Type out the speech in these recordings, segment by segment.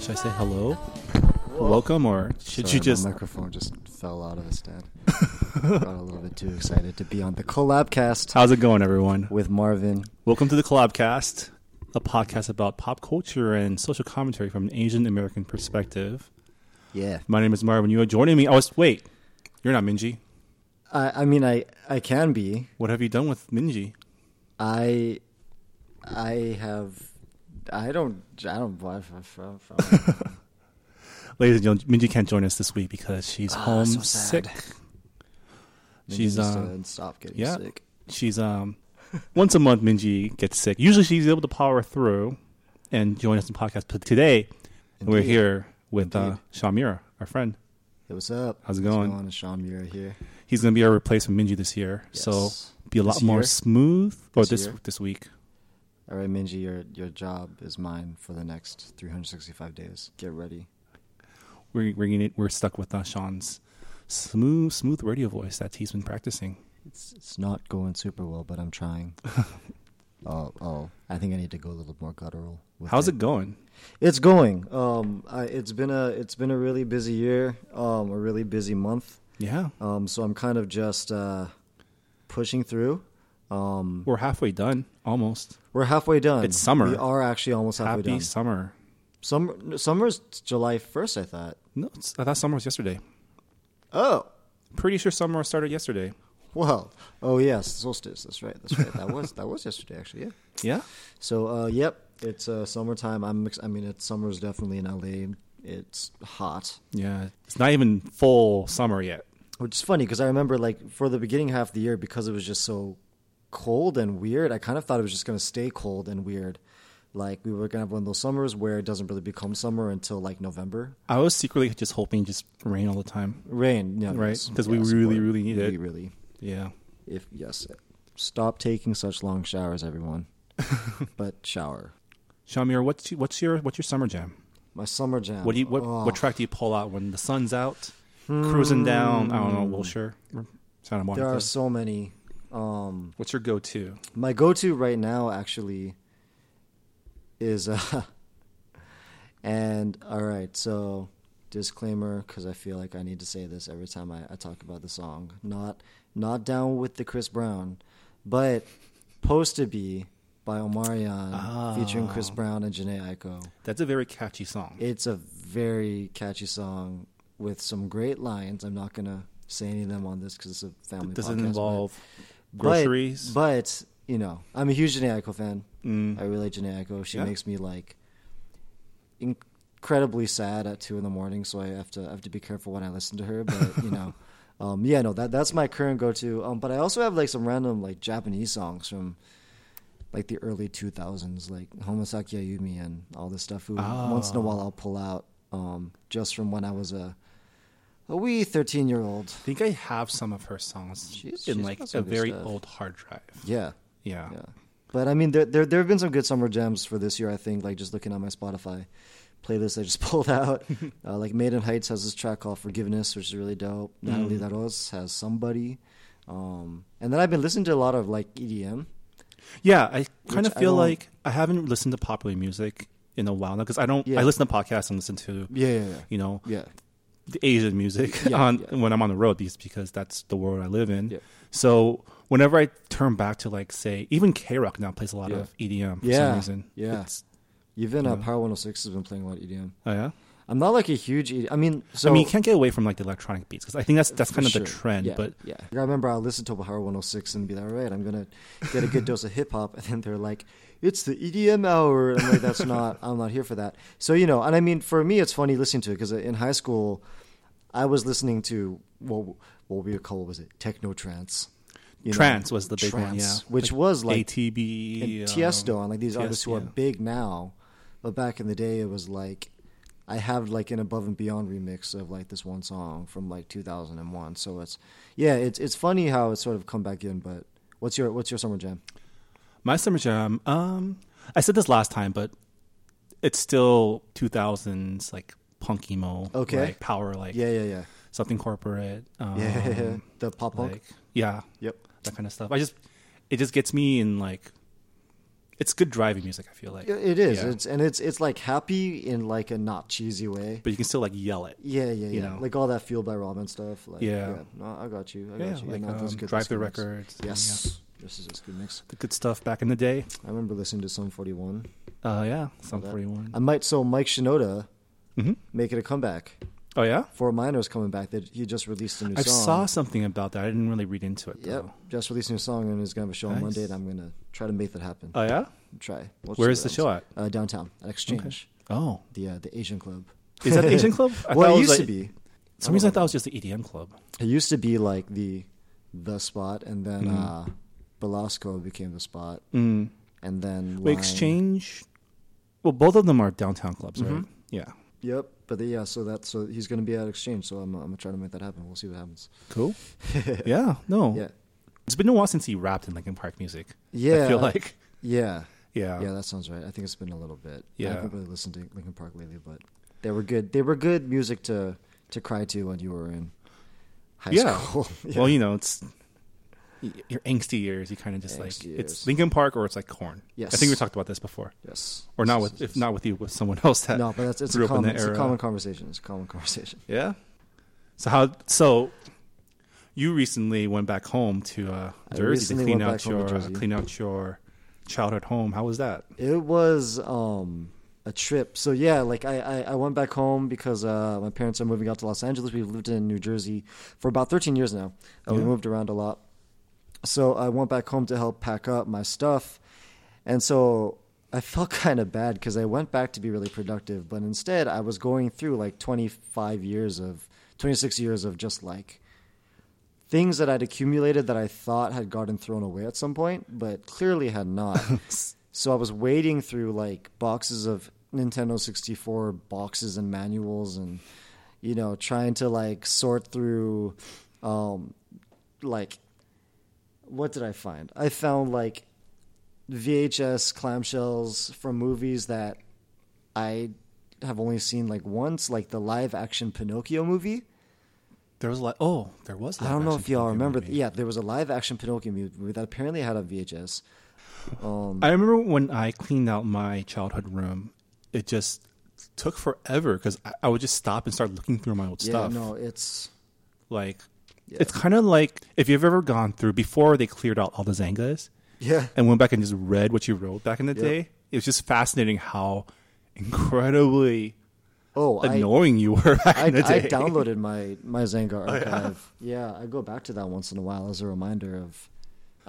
Should I say hello? Whoa. Welcome, or should you just... My microphone just fell out of his stand. Got a little bit too excited to be on the Collabcast. How's it going, everyone? With Marvin. Welcome to the Collabcast, a podcast about pop culture and social commentary from an Asian American perspective. Yeah. My name is Marvin. You are joining me. Wait. You're not Minji. I mean, I can be. What have you done with Minji? I don't. Ladies and gentlemen, Minji can't join us this week because she's homesick. She's stop getting sick. She's once a month Minji gets sick. Usually she's able to power through and join us in the podcast. But today we're here with Shamira, our friend. Hey, what's up? How's it going? What's going on? Shamira here. He's going to be our replacement Minji this year, yes. So be a lot more smooth. This week. All right, Minji, your job is mine for the next 365 days. Get ready. We're stuck with Sean's smooth radio voice that he's been practicing. It's not going super well, but I'm trying. I think I need to go a little more guttural. How's it going? It's going. It's been a really busy year, a really busy month. Yeah. So I'm kind of just pushing through. We're halfway done, almost. We're halfway done. It's summer. We are actually almost halfway done. Happy summer. Summer's July 1st, I thought. No, I thought summer was yesterday. Oh. Pretty sure summer started yesterday. Well, solstice. That's right. That was yesterday, actually, yeah. Yeah? So, it's summertime. Summer's definitely in LA. It's hot. Yeah. It's not even full summer yet. Which is funny, because I remember, like, for the beginning half of the year, because it was just so cold and weird, I kind of thought it was just going to stay cold and weird. Like, we were going to have one of those summers where it doesn't really become summer until like November. I was secretly just hoping just rain all the time. Rain, yeah, right? Because we really need it. Really, yeah. Stop taking such long showers, everyone. But shower. Shamir, what's your summer jam? My summer jam. What track do you pull out when the sun's out, cruising down? I don't know, Wilshire. There are so many. What's your go-to? My go-to right now actually is all right, so disclaimer, because I feel like I need to say this every time I talk about the song. Not down with the Chris Brown, but "Supposed to Be" by Omarion featuring Chris Brown and Jhené Aiko. That's a very catchy song. It's a very catchy song with some great lines. I'm not gonna say any of them on this because it's a family podcast. It doesn't involve groceries. But you know, I'm a huge Jhené Aiko fan. I really like Jhené Aiko. She makes me like incredibly sad at 2 a.m, so I have to be careful when I listen to her. But you know, that's my current go-to. But I also have like some random like Japanese songs from like the early 2000s, like Homosaki Ayumi and all this stuff. Once in a while I'll pull out just from when I was a wee 13-year-old. I think I have some of her songs. She's like a very old hard drive. Yeah. But I mean, there have been some good summer jams for this year, I think. Like, just looking at my Spotify playlist I just pulled out. Like Maiden Heights has this track called "Forgiveness," which is really dope. Natalie Daros has "Somebody." And then I've been listening to a lot of like EDM. Yeah, I kind of feel like I haven't listened to popular music in a while now, because I don't. Yeah. I listen to podcasts and listen to the Asian music when I'm on the road, because that's the world I live in. Yeah. So whenever I turn back to, like, say, even K-Rock now plays a lot of EDM for some reason. Yeah. Power 106 has been playing a lot of EDM. Oh, yeah? I'm not, like, a huge EDM. I mean, you can't get away from, like, the electronic beats, because I think that's kind of the trend. Yeah, but yeah. I remember I listened to Power 106 and be like, all right, I'm going to get a good dose of hip-hop. And then they're like, it's the EDM hour. And I'm like, I'm not here for that. So, you know, and I mean, for me, it's funny listening to it, because in high school, I was listening to, what was it? Techno Trance. Trance was the big one, yeah. Which like was like ATB and Tiësto, and like these artists who are big now, but back in the day it was like I have like an Above and Beyond remix of like this one song from like 2001. So it's funny how it's sort of come back in. But what's your summer jam? My summer jam, I said this last time, but it's still 2000s like punk emo, like power, like something corporate, the pop punk. That kind of stuff. It just gets me in like It's good driving music, I feel like. It is. Yeah. It's like happy in like a not cheesy way. But you can still like yell it. Yeah. You know? Like all that Fueled by Ramen stuff. Like, yeah. No, I got you. I got you. Like, Drive the Records. Yes. Yeah. This is a good mix. The good stuff back in the day. I remember listening to Sum 41. Sum 41. I might. So Mike Shinoda making a comeback. Oh, yeah? Fort Minor's coming back. He just released a new song. I saw something about that. I didn't really read into it, though. Yep. Just released a new song, and he's going to have a show on Monday, and I'm going to try to make that happen. Oh, yeah? Try. Where is the show at? Downtown, at Exchange. Okay. Oh. The Asian Club. Is that the Asian Club? Well, it used to be. For some reason, I thought it was just the EDM Club. It used to be, like, the spot, and then Belasco became the spot. Mm. And then... Well, Exchange... Well, both of them are downtown clubs, right? Yeah. Yep. But so he's going to be at Exchange, so I'm going to try to make that happen. We'll see what happens. Cool. Yeah. No. Yeah. It's been a while since he rapped in Linkin Park music. Yeah. I feel like. Yeah. Yeah. Yeah, that sounds right. I think it's been a little bit. Yeah. I haven't really listened to Linkin Park lately, but they were good. They were good music to cry to when you were in high school. Yeah. Well, you know, it's your angsty years. You kind of just angsty years. It's Linkin Park or it's like Korn. Yes. I think we talked about this before. Yes. Or not with, if not with you, with someone else that. No, but it's grew a common. It's a common conversation. Yeah. So you recently went back home to Jersey to clean out your childhood home. How was that? It was a trip. So yeah, like I went back home because my parents are moving out to Los Angeles. We've lived in New Jersey for about 13 years now. We moved around a lot. So I went back home to help pack up my stuff. And so I felt kind of bad because I went back to be really productive. But instead, I was going through like 26 years of just like things that I'd accumulated that I thought had gotten thrown away at some point, but clearly had not. So I was wading through like boxes of Nintendo 64 boxes and manuals and, you know, trying to like sort through like... What did I find? I found like VHS clamshells from movies that I have only seen like once, like the live action Pinocchio movie. I don't know if y'all remember. Yeah, there was a live action Pinocchio movie that apparently had a VHS. I remember when I cleaned out my childhood room, it just took forever because I would just stop and start looking through my old stuff. Yeah, no, it's like. Yeah. It's kind of like if you've ever gone through before they cleared out all the Zangas and went back and just read what you wrote back in the day. It was just fascinating how incredibly annoying you were back in the day. I downloaded my Zanga archive. I go back to that once in a while as a reminder of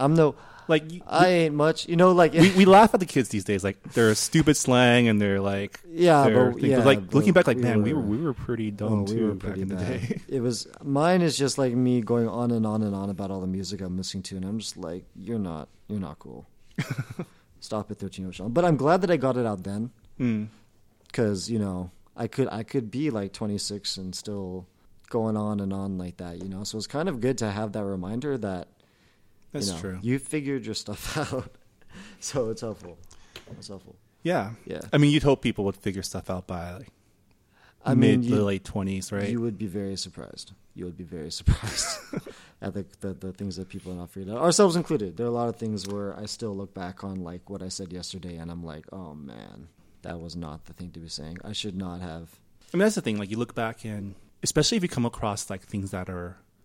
I ain't much, you know. Like we laugh at the kids these days, like they're stupid slang and they're like, looking back, like man, we were pretty dumb too back in the day. It was mine is just like me going on and on and on about all the music I'm listening to, and I'm just like, you're not cool. Stop at 13-year-old. But I'm glad that I got it out then, because you know I could be like 26 and still going on and on like that, you know. So it's kind of good to have that reminder that. That's true. You figured your stuff out, so it's helpful. Yeah. Yeah. I mean, you'd hope people would figure stuff out by like the late 20s, right? You would be very surprised. At the things that people are not figured out, ourselves included. There are a lot of things where I still look back on like what I said yesterday, and I'm like, oh man, that was not the thing to be saying. I should not have. I mean, that's the thing. Like you look back and especially if you come across like things that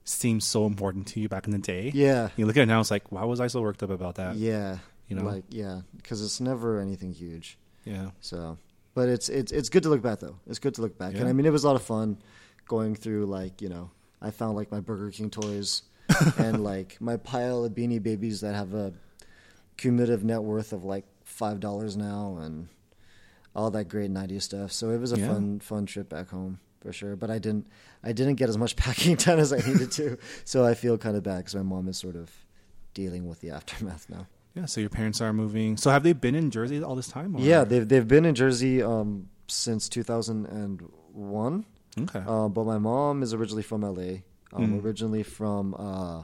seems so important to you back in the day. Yeah. You look at it now, it's like, why was I so worked up about that? Yeah. You know? Like, yeah. Because it's never anything huge. Yeah. So, but it's good to look back, though. It's good to look back. Yeah. And I mean, it was a lot of fun going through, like, you know, I found, like, my Burger King toys and, like, my pile of Beanie Babies that have a cumulative net worth of, like, $5 now and all that great 90s stuff. So it was a fun trip back home. For sure, but I didn't get as much packing done as I needed to, so I feel kind of bad because my mom is sort of dealing with the aftermath now. Yeah, so your parents are moving. So have they been in Jersey all this time? Or? Yeah, they've been in Jersey since 2001. Okay, but my mom is originally from LA, originally from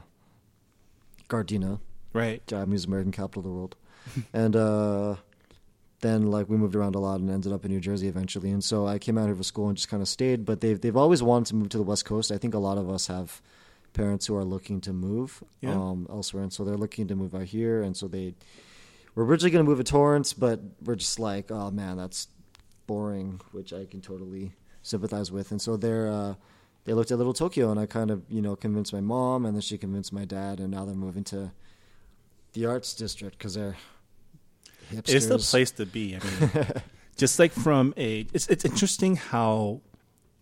Gardena, right? Japanese American capital of the world, and. Then like we moved around a lot and ended up in New Jersey eventually. And so I came out here for school and just kind of stayed. But they've always wanted to move to the West Coast. I think a lot of us have parents who are looking to move elsewhere. And so they're looking to move out here. And so they we're originally going to move to Torrance, but we're just like, oh man, that's boring, which I can totally sympathize with. And so they looked at Little Tokyo, and I kind of, you know, convinced my mom, and then she convinced my dad, and now they're moving to the Arts District because they're hipsters. It's the place to be. I mean, just like from a, it's interesting how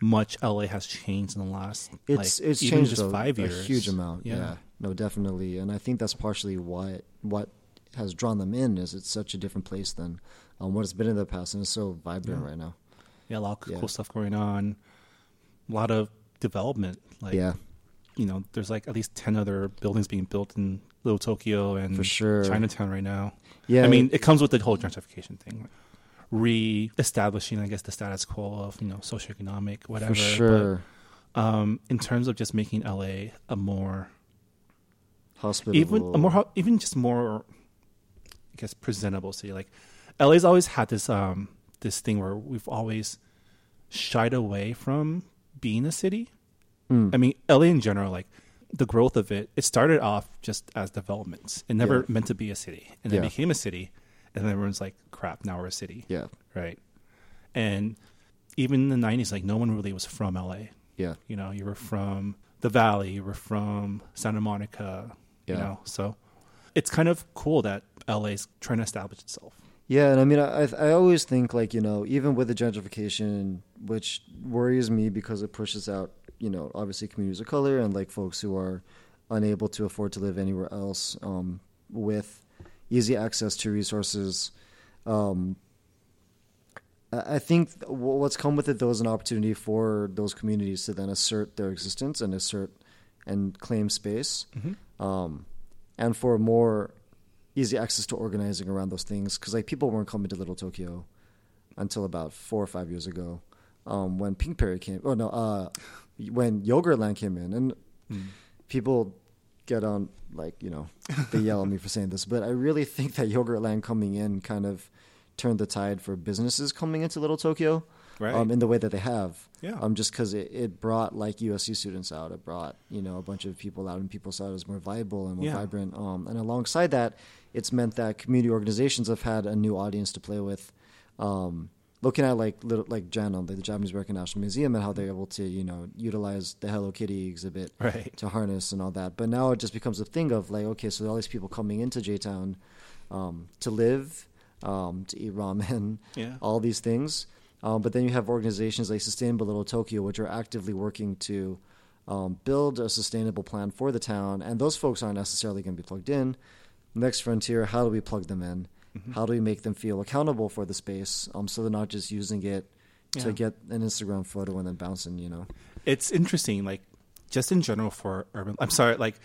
much LA has changed in the last, it's even changed just 5 years, a huge amount. Yeah, no, definitely, and I think that's partially what has drawn them in is it's such a different place than what it's been in the past, and it's so vibrant right now. Yeah, a lot of cool stuff going on, a lot of development. You know, there's like at least 10 other buildings being built in Little Tokyo and Chinatown right now. Yeah, I mean, it comes with the whole gentrification thing. Re-establishing, I guess, the status quo of, you know, socioeconomic, whatever. For sure. But, in terms of just making LA a more hospitable, even just more, I guess, presentable city. Like, LA's always had this this thing where we've always shied away from being a city. I mean, LA in general, like the growth of it, it started off just as developments. It never meant to be a city, and then became a city. And then everyone's like, crap, now we're a city. Yeah. Right. And even in the 90s, like, no one really was from LA. Yeah. You know, you were from the Valley. You were from Santa Monica. Yeah. You know, so it's kind of cool that LA's trying to establish itself. Yeah. And I mean, I always think, like, you know, even with the gentrification, which worries me because it pushes out, you know, obviously communities of color and, like, folks who are unable to afford to live anywhere else with easy access to resources. I think what's come with it, though, is an opportunity for those communities to then assert their existence and assert and claim space, and for more easy access to organizing around those things. Because, like, people weren't coming to Little Tokyo until about 4 or 5 years ago, when Pink Perry came. Oh no, when Yogurtland came in, and people get on, like, you know, they yell at me for saying this, but I really think that Yogurtland coming in kind of turned the tide for businesses coming into Little Tokyo, right, in the way that they have. Yeah. Just because it brought, like, USC students out. It brought, you know, a bunch of people out, and people saw it as more viable and more vibrant. And alongside that, it's meant that community organizations have had a new audience to play with. Looking at, like, JANM, like the Japanese American National Museum, and how they're able to, you know, utilize the Hello Kitty exhibit to harness and all that. But now it just becomes a thing of, like, okay, so all these people coming into J-Town to live, to eat ramen, all these things. But then you have organizations like Sustainable Little Tokyo, which are actively working to build a sustainable plan for the town. And those folks aren't necessarily going to be plugged in. Next frontier, how do we plug them in? How do we make them feel accountable for the space, so they're not just using it to get an Instagram photo and then bouncing, you know? It's interesting, like, just in general for urban... I'm sorry, like,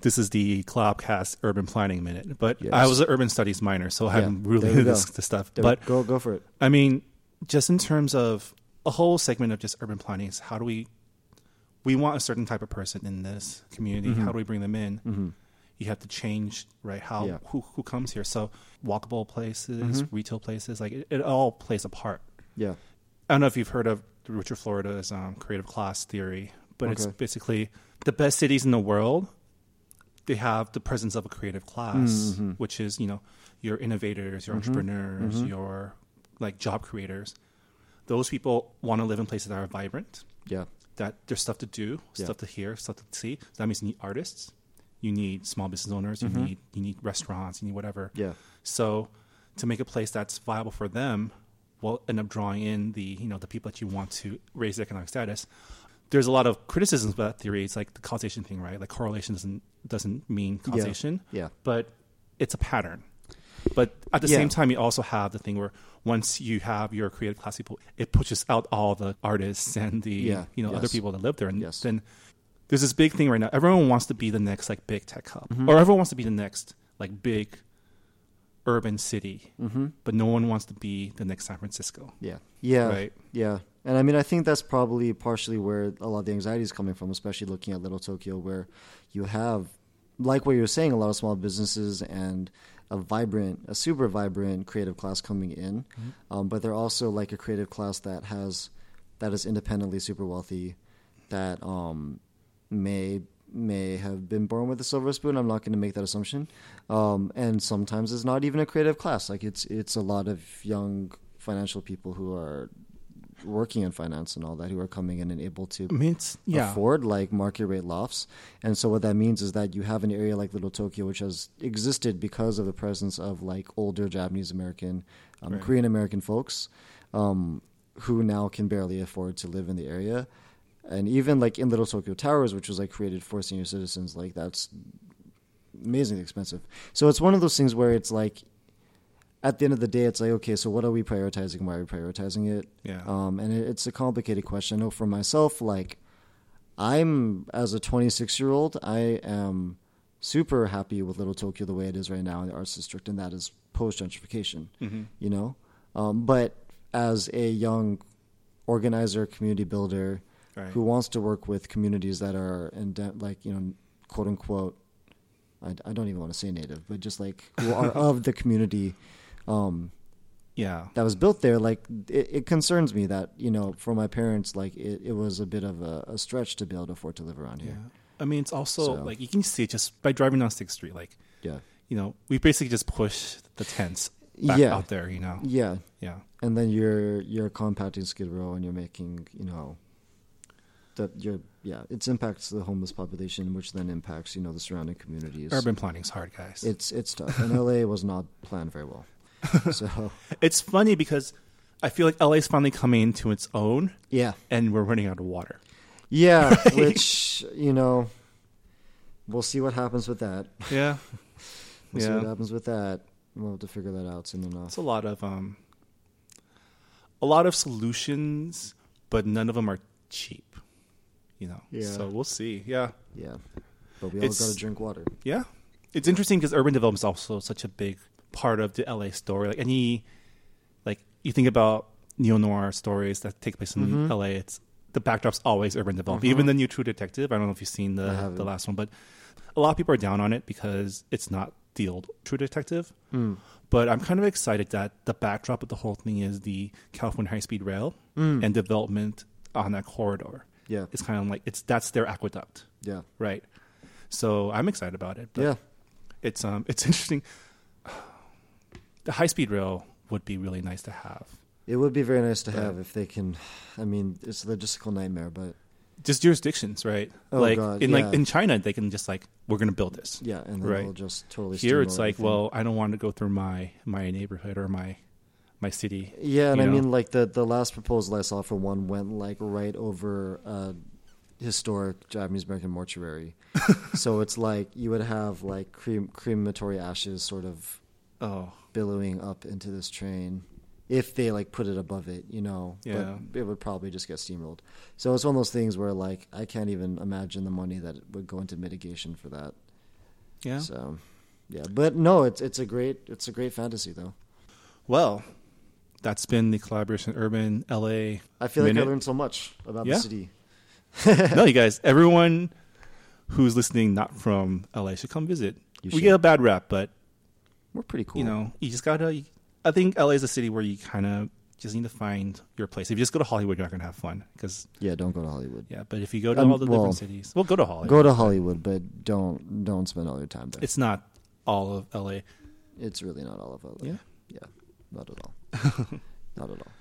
this is the Collabcast Urban Planning Minute, but I was an urban studies minor, so I'm really into this stuff. But go for it. I mean, just in terms of a whole segment of just urban planning is how do we... We want a certain type of person in this community. How do we bring them in? You have to change, right, how who comes here. So walkable places, retail places, like it all plays a part. Yeah. I don't know if you've heard of Richard Florida's creative class theory, but it's basically the best cities in the world, they have the presence of a creative class, which is, you know, your innovators, your entrepreneurs, your, like, job creators. Those people want to live in places that are vibrant. Yeah. That there's stuff to do, stuff to hear, stuff to see. So that means you need artists. You need small business owners. You need restaurants. You need whatever. Yeah. So to make a place that's viable for them, will end up drawing in the, you know, the people that you want to raise their economic status. There's a lot of criticisms about that theory. It's like the causation thing, right? Like correlation doesn't mean causation. Yeah. But it's a pattern. But at the same time, you also have the thing where once you have your creative class people, it pushes out all the artists and the you know other people that live there, and then. There's this big thing right now. Everyone wants to be the next, like, big tech hub. Or everyone wants to be the next, like, big urban city. But no one wants to be the next San Francisco. Yeah. Right? Yeah. And, I mean, I think that's probably partially where a lot of the anxiety is coming from, especially looking at Little Tokyo, where you have, like what you were saying, a lot of small businesses and a super vibrant creative class coming in. But they're also, like, a creative class that is independently super wealthy, that may may have been born with a silver spoon. I'm not going to make that assumption. And sometimes it's not even a creative class. Like it's a lot of young financial people who are working in finance and all that, who are coming in and able to afford like market rate lofts. And so what that means is that you have an area like Little Tokyo, which has existed because of the presence of like older Japanese American, Korean American folks, who now can barely afford to live in the area. And even like in Little Tokyo Towers, which was like created for senior citizens, like that's amazingly expensive. So it's one of those things where it's like, at the end of the day, it's like, okay, so what are we prioritizing? Why are we prioritizing it? Yeah. And it's a complicated question. I know for myself, like I'm, as a 26-year-old, I am super happy with Little Tokyo the way it is right now in the Arts District, and that is post-gentrification, you know? But as a young organizer, community builder, who wants to work with communities that are, like, you know, quote unquote, I don't even want to say native, but just like who are of the community that was built there. Like it concerns me that, you know, for my parents, like it was a bit of a stretch to be able to afford to live around here. I mean, it's also like you can see it just by driving down 6th Street. Like, you know, we basically just push the tents back out there, you know? And then you're compacting Skid Row and you're making, you know, it impacts the homeless population, which then impacts, you know, the surrounding communities. Urban planning's hard, guys. It's tough, and LA was not planned very well. So it's funny because I feel like LA's finally coming into its own. Yeah, and we're running out of water. Yeah, right? Which, you know, we'll see what happens with that. Yeah, we'll see what happens with that. We'll have to figure that out soon enough. It's a lot of solutions, but none of them are cheap. You know, so we'll see. Yeah. But we all got to drink water. Yeah. It's interesting because urban development is also such a big part of the LA story. Like you think about neo-noir stories that take place in LA, it's the backdrop's always urban development. Even the new True Detective, I don't know if you've seen the last one, but a lot of people are down on it because it's not the old True Detective. But I'm kind of excited that the backdrop of the whole thing is the California high-speed rail and development on that corridor. Yeah, it's kind of like that's their aqueduct. Yeah, right. So I'm excited about it. But it's interesting. The high speed rail would be really nice to have. It would be very nice to have if they can. I mean, it's a logistical nightmare, but just jurisdictions, right? Oh, like God, like in China, they can just like we're going to build this. Yeah, and then we'll just totally. Here it's like, well, I don't want to go through my neighborhood or my city. Yeah, and I mean, like, the last proposal I saw for one went, like, right over a historic Japanese-American mortuary. So it's like you would have, like, crematory ashes sort of billowing up into this train if they, like, put it above it, you know. Yeah. But it would probably just get steamrolled. So it's one of those things where, like, I can't even imagine the money that would go into mitigation for that. Yeah. So, yeah. But, no, it's a great fantasy, though. Well... That's been the Collaboration Urban LA. I feel like I learned so much about the city. No, you guys, everyone who's listening not from LA should come visit. We get a bad rap, but we're pretty cool. You know, you just gotta. I think LA is a city where you kind of just need to find your place. If you just go to Hollywood, you're not gonna have fun. Because don't go to Hollywood. Yeah, but if you go to all the different cities, go to Hollywood. Go to Hollywood, but don't spend all your time there. It's not all of LA. It's really not all of LA. Yeah, not at all. Not at all.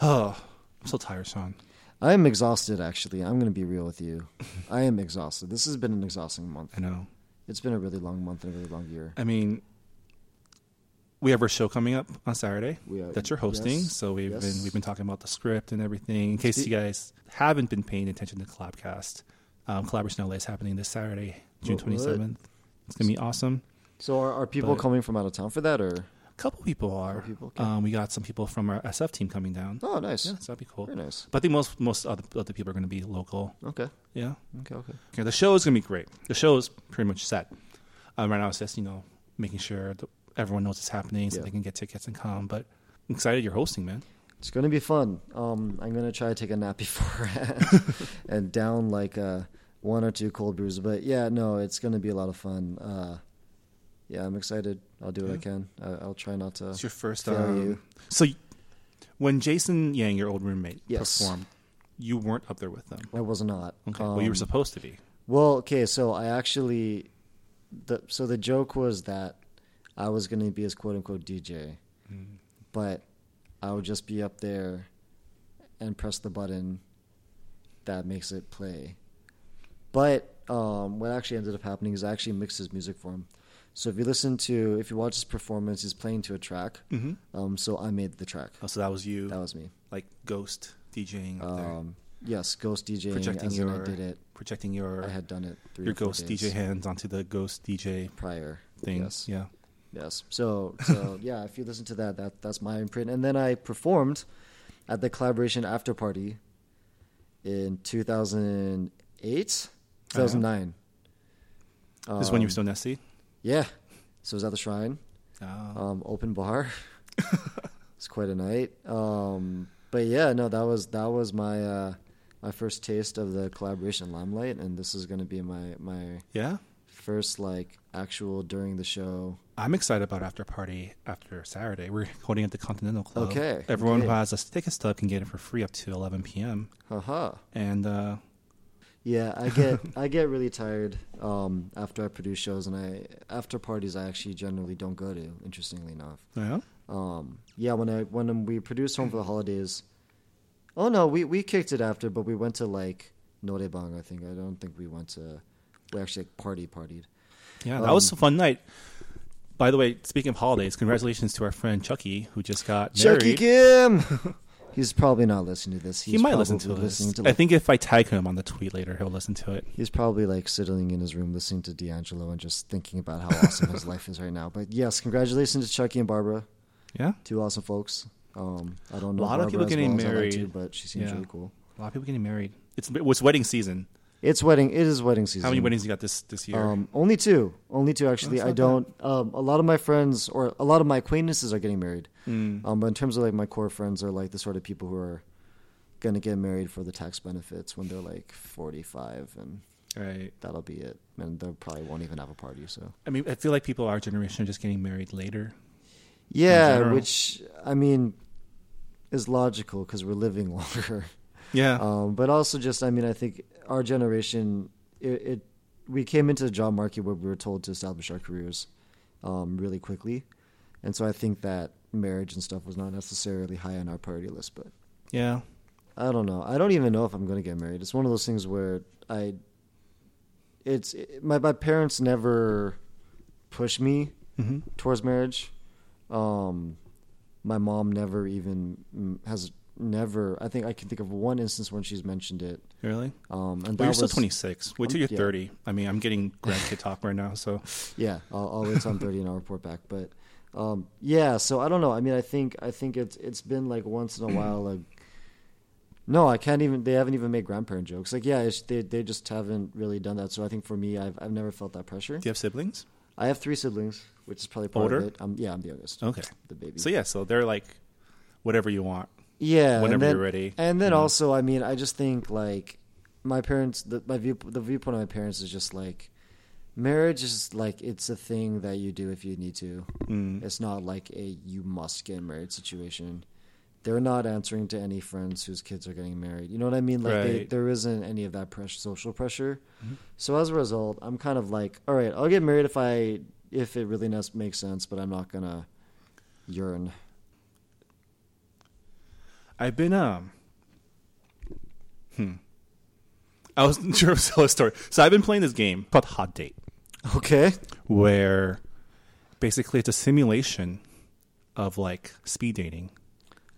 Oh, I'm so tired, Sean. I am exhausted, actually. I'm going to be real with you. I am exhausted. This has been an exhausting month. I know. It's been a really long month and a really long year. I mean, we have our show coming up on Saturday that you're hosting. Yes, so we've been talking about the script and everything. In case you guys haven't been paying attention to Collabcast, Collaboration LA is happening this Saturday, June 27th. It's going to be awesome. So are people coming from out of town for that, or...? Couple people are. Okay. We got some people from our SF team coming down. Oh, nice. Yeah, so that'd be cool. Very nice. But I think most other people are going to be local. Okay. Yeah. Okay. The show is going to be great. The show is pretty much set. Right now it's just, you know, making sure that everyone knows it's happening so they can get tickets and come. But I'm excited you're hosting, man. It's going to be fun. I'm going to try to take a nap before and down like one or two cold brews. But yeah, no, it's going to be a lot of fun. Yeah, I'm excited. I'll do what I can. I'll try not to. It's your first time. So when Jason Yang, your old roommate, performed, you weren't up there with them. I was not. Okay. Well, you were supposed to be. Well, okay, so I actually... The joke was that I was going to be his quote-unquote DJ, but I would just be up there and press the button that makes it play. But what actually ended up happening is I actually mixed his music for him. So if you watch his performance, he's playing to a track. Mm-hmm. So I made the track. Oh, so that was you? That was me. Like ghost DJing up there. Yes, ghost DJing. I had done it 3 or 4 days. Your ghost DJ hands onto the ghost DJ prior thing. Yes. Yeah. Yes. So yeah, if you listen to that's my imprint. And then I performed at the Collaboration after party in 2009. This is when you were still Nessie? Yeah. So it was at the Shrine. Open bar. It's quite a night. But yeah, no, that was my my first taste of the Collaboration limelight, and this is going to be my first like actual during the show. I'm excited about after party after Saturday. We're holding at the Continental Club. Okay, everyone who has a ticket stub can get it for free up to 11 p.m. And yeah, I get really tired after I produce shows, and after parties I actually generally don't go to. Interestingly enough, yeah. When we produced Home for the Holidays. Oh no, we kicked it after, but we went to like Norebang, I think. I don't think we went to. We actually like, partied. Yeah, that was a fun night. By the way, speaking of holidays, congratulations to our friend Chucky, who just got married. Chucky Kim. He's probably not listening to this. He might listen to this. I think if I tag him on the tweet later, he'll listen to it. He's probably like sitting in his room listening to D'Angelo and just thinking about how awesome his life is right now. But yes, congratulations to Chucky and Barbara. Yeah, two awesome folks. I don't know. A lot of people getting married, but she seems really cool. A lot of people getting married. It's wedding season. It is wedding season. How many weddings you got this year? Only two. Only two actually. I don't. A lot of my friends or a lot of my acquaintances are getting married. But in terms of like my core friends are like the sort of people who are gonna get married for the tax benefits when they're like 45 and. Right. That'll be it, and they probably won't even have a party. So I mean, I feel like people our generation are just getting married later. Yeah, which I mean is logical because we're living longer. Yeah, but also just I mean I think our generation we came into the job market where we were told to establish our careers really quickly, and so I think that marriage and stuff was not necessarily high on our priority list. But yeah, I don't know. I don't even know if I'm going to get married. It's one of those things where my parents never pushed me towards marriage. My mom never even has never. I think I can think of one instance when she's mentioned it. Really? And you're still 26. Wait till you're 30. I mean, I'm getting grandkid talk right now, so yeah, I'll wait till I'm 30 and I'll report back. But yeah, so I don't know. I mean, I think it's been like once in a while. Like, no, I can't even. They haven't even made grandparent jokes. Like, yeah, they just haven't really done that. So I think for me, I've never felt that pressure. Do you have siblings? I have 3 siblings, which is probably part of it. I'm the youngest. Okay. The baby. So, yeah, so they're like whatever you want. Yeah. Whenever you're ready. And then also, I mean, I just think like my parents, the viewpoint of my parents is just like marriage is like it's a thing that you do if you need to. It's not like a you must get married situation. They're not answering to any friends whose kids are getting married. You know what I mean? Like right. There isn't any of that social pressure. Mm-hmm. So as a result, I'm kind of like, all right, I'll get married if it really makes sense, but I'm not going to yearn. I've been, I wasn't sure to tell a story. So I've been playing this game called Hot Date. Okay. Where basically it's a simulation of like speed dating.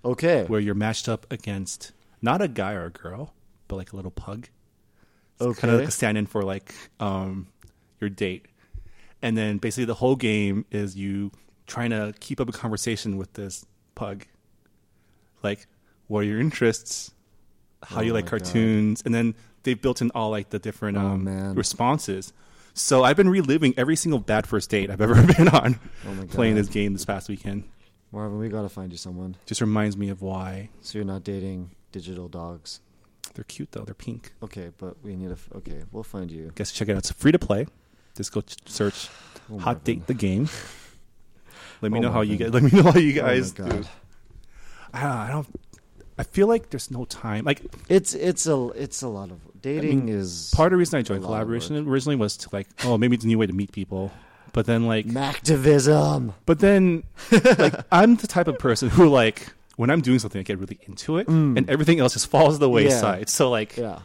Okay. Where you're matched up against not a guy or a girl, but like a little pug. It's kind of like a stand-in for like your date. And then basically the whole game is you trying to keep up a conversation with this pug. Like, what are your interests? How do you like cartoons? God. And then they've built in all like the different responses. So I've been reliving every single bad first date I've ever been on playing this game this past weekend. Marvin, we gotta find you someone. Just reminds me of why. So you're not dating digital dogs. They're cute though. They're pink. Okay, but we need okay, we'll find you. Guess check it out. It's free to play. Just go search Hot Date the game. Let me know how you guys do. I don't. I feel like there's no time. Like it's a lot of dating. I mean, is part of the reason I joined Collaboration originally was to like, oh, maybe it's a new way to meet people. But then like Mactivism. But then like I'm the type of person who like when I'm doing something I get really into it and everything else just falls to the wayside. Yeah. So like Yeah.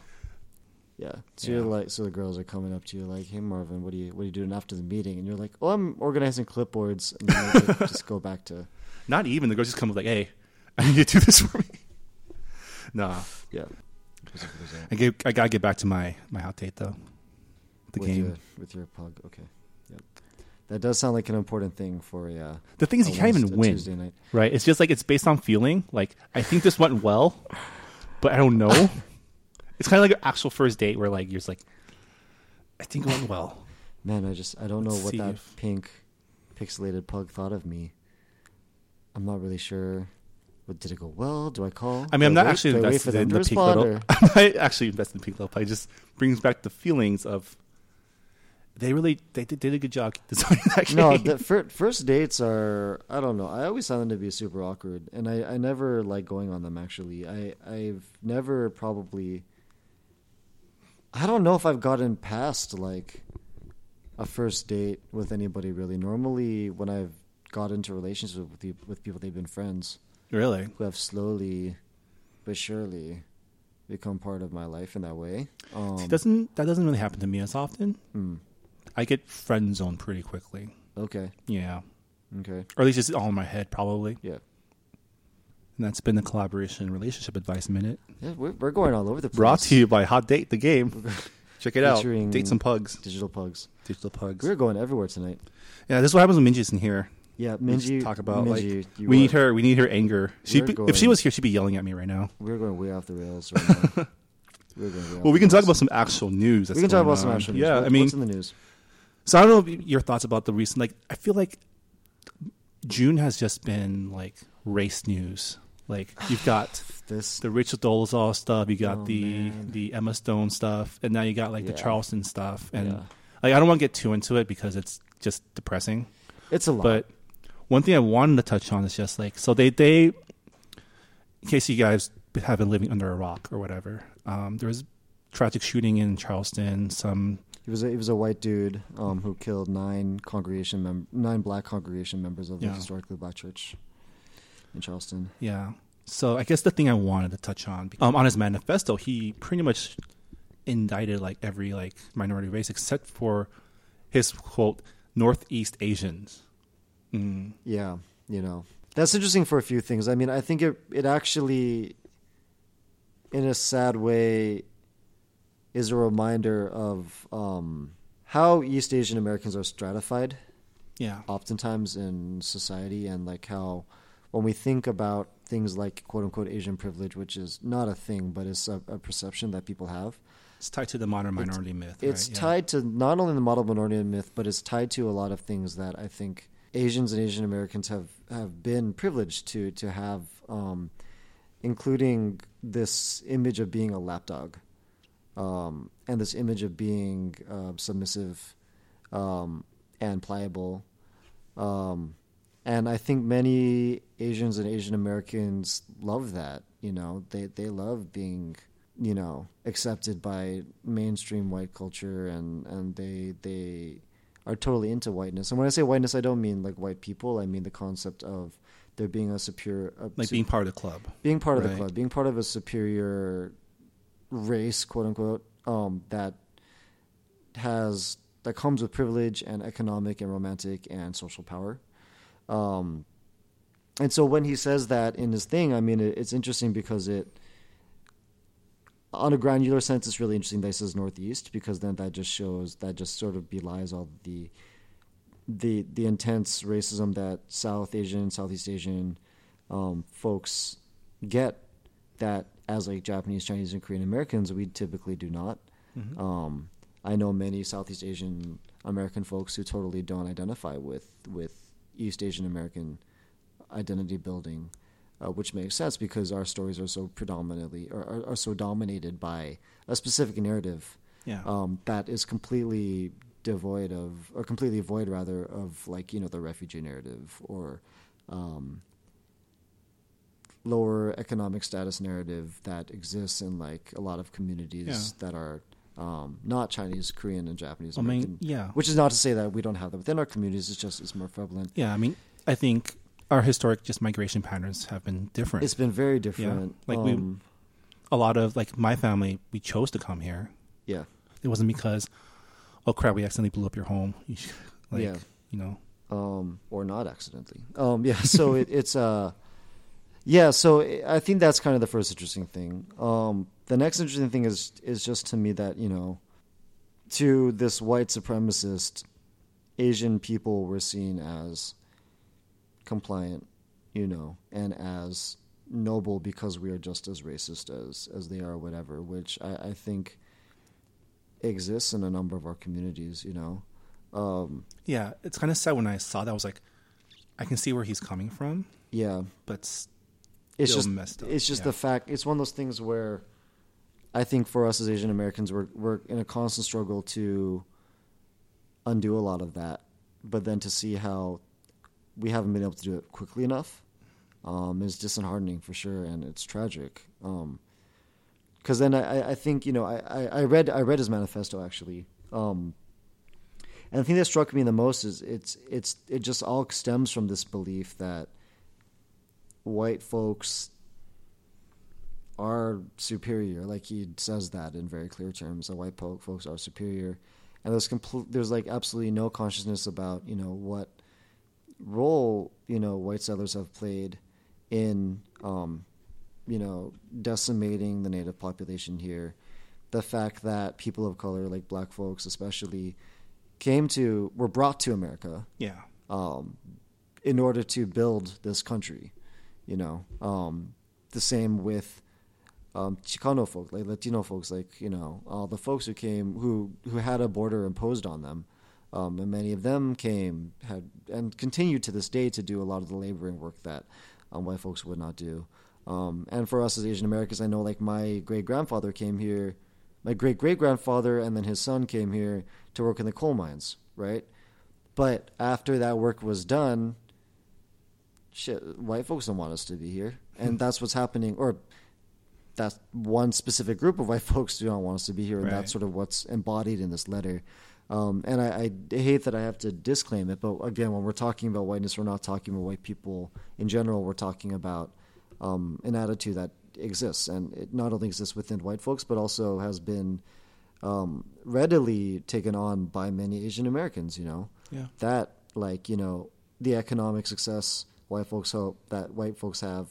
So you're like, so the girls are coming up to you like, hey Marvin, what are you doing after the meeting? And you're like, oh, I'm organizing clipboards, and then like, just go back to not even the girls just come up like, hey, I need you to do this for me. Nah. Yeah. I gotta get back to my hot date though. The game. With your pug, okay. That does sound like an important thing for a the thing is you can't even win, Tuesday night. Right? It's just like it's based on feeling. Like I think this went well, but I don't know. It's kind of like an actual first date where like you're just like, I think it went well. Man, I don't know what that pink pixelated pug thought of me. I'm not really sure. But did it go well? Do I call? I mean, I'm not actually invested in the pink little. I'm not actually invested in pink little pug. It just brings back the feelings of. They did a good job designing that game. No, the first dates are, I don't know. I always found them to be super awkward, and I never like going on them, actually. I've never probably... I don't know if I've gotten past, like, a first date with anybody, really. Normally, when I've got into relationships with people, they've been friends. Really? Who have slowly but surely become part of my life in that way. That doesn't really happen to me as often. Mm. I get friend zoned pretty quickly. Okay. Yeah. Okay. Or at least it's all in my head, probably. Yeah. And that's been the Collaboration Relationship Advice Minute. Yeah, we're going all over the place. Brought to you by Hot Date, the game. Check it out. Date some pugs. Digital pugs. We're going everywhere tonight. Yeah, this is what happens when Minji's in here. Yeah, Minji. Talk about Minji, like we need her. We need her anger. If she was here, she'd be yelling at me right now. We're going way off the rails right now. Well, we can talk about some actual news. We can talk about some actual news. Yeah, I mean, what's in the news? So I don't know your thoughts about the recent, like, I feel like June has just been, like, race news. Like, you've got the Rachel Dolezal stuff, you got the Emma Stone stuff, and now you got, like, the Charleston stuff. And, like, I don't want to get too into it because it's just depressing. It's a lot. But one thing I wanted to touch on is just, like, so they in case you guys have been living under a rock or whatever, there was a tragic shooting in Charleston, He was a white dude who killed nine black congregation members of the historically black church in Charleston. Yeah. So I guess the thing I wanted to touch on, on his manifesto, he pretty much indicted like every like minority race except for his quote Northeast Asians. Mm. Yeah, you know, that's interesting for a few things. I mean, I think it actually, in a sad way, is a reminder of how East Asian Americans are stratified oftentimes in society, and like how when we think about things like quote-unquote Asian privilege, which is not a thing, but it's a perception that people have. It's tied to the modern minority myth. It's tied to not only the modern minority myth, but it's tied to a lot of things that I think Asians and Asian Americans have been privileged to have, including this image of being a lapdog. And this image of being submissive and pliable. And I think many Asians and Asian Americans love that. You know, they love being, you know, accepted by mainstream white culture, and they are totally into whiteness. And when I say whiteness, I don't mean like white people. I mean the concept of there being a superior... being part of the club. Being part of the club. Being part of a superior... race, quote unquote, that comes with privilege and economic and romantic and social power, and so when he says that in his thing, I mean it's interesting because it, on a granular sense, it's really interesting that he says Northeast, because then that just shows, that just sort of belies all the intense racism that South Asian, Southeast Asian folks get, that as like Japanese, Chinese, and Korean Americans, we typically do not. Mm-hmm. I know many Southeast Asian American folks who totally don't identify with East Asian American identity building, which makes sense because our stories are so predominantly are so dominated by a specific narrative that is completely devoid of, or completely void rather, of like, you know, the refugee narrative or lower economic status narrative that exists in like a lot of communities that are not Chinese, Korean, and Japanese American. Which is not to say that we don't have that within our communities. It's just it's more prevalent. Yeah, I mean, I think our historic just migration patterns have been different. It's been very different. Yeah. Like a lot of like my family, we chose to come here. Yeah, it wasn't because oh crap, we accidentally blew up your home. You know, or not accidentally. So it's So I think that's kind of the first interesting thing. The next interesting thing is just to me that, you know, to this white supremacist, Asian people were seen as compliant, you know, and as noble because we are just as racist as they are, whatever, which I think exists in a number of our communities, you know. It's kind of sad when I saw that. I was like, I can see where he's coming from. Yeah. But it's just messed up. It's just the fact. It's one of those things where I think for us as Asian Americans, we're in a constant struggle to undo a lot of that, but then to see how we haven't been able to do it quickly enough is disheartening for sure, and it's tragic. Because then I think, you know, I read his manifesto actually, and the thing that struck me the most is it just all stems from this belief that white folks are superior. Like he says that in very clear terms, that white folks are superior, and there's like absolutely no consciousness about, you know, what role, you know, white settlers have played in you know, decimating the native population here. The fact that people of color, like black folks especially, were brought to America, in order to build this country, you know. The same with Chicano folk, like Latino folks, like, you know, all the folks who came who had a border imposed on them, and many of them had and continue to this day to do a lot of the laboring work that white folks would not do. And for us as Asian Americans, I know like my great grandfather came here. My great-great-grandfather and then his son came here to work in the coal mines, right? But after that work was done, white folks don't want us to be here. And that's what's happening, or that's one specific group of white folks who don't want us to be here, and that's sort of what's embodied in this letter. And I hate that I have to disclaim it, but again, when we're talking about whiteness, we're not talking about white people in general. We're talking about an attitude that exists, and it not only exists within white folks, but also has been readily taken on by many Asian Americans, you know, that like, you know, the economic success white folks hope that white folks have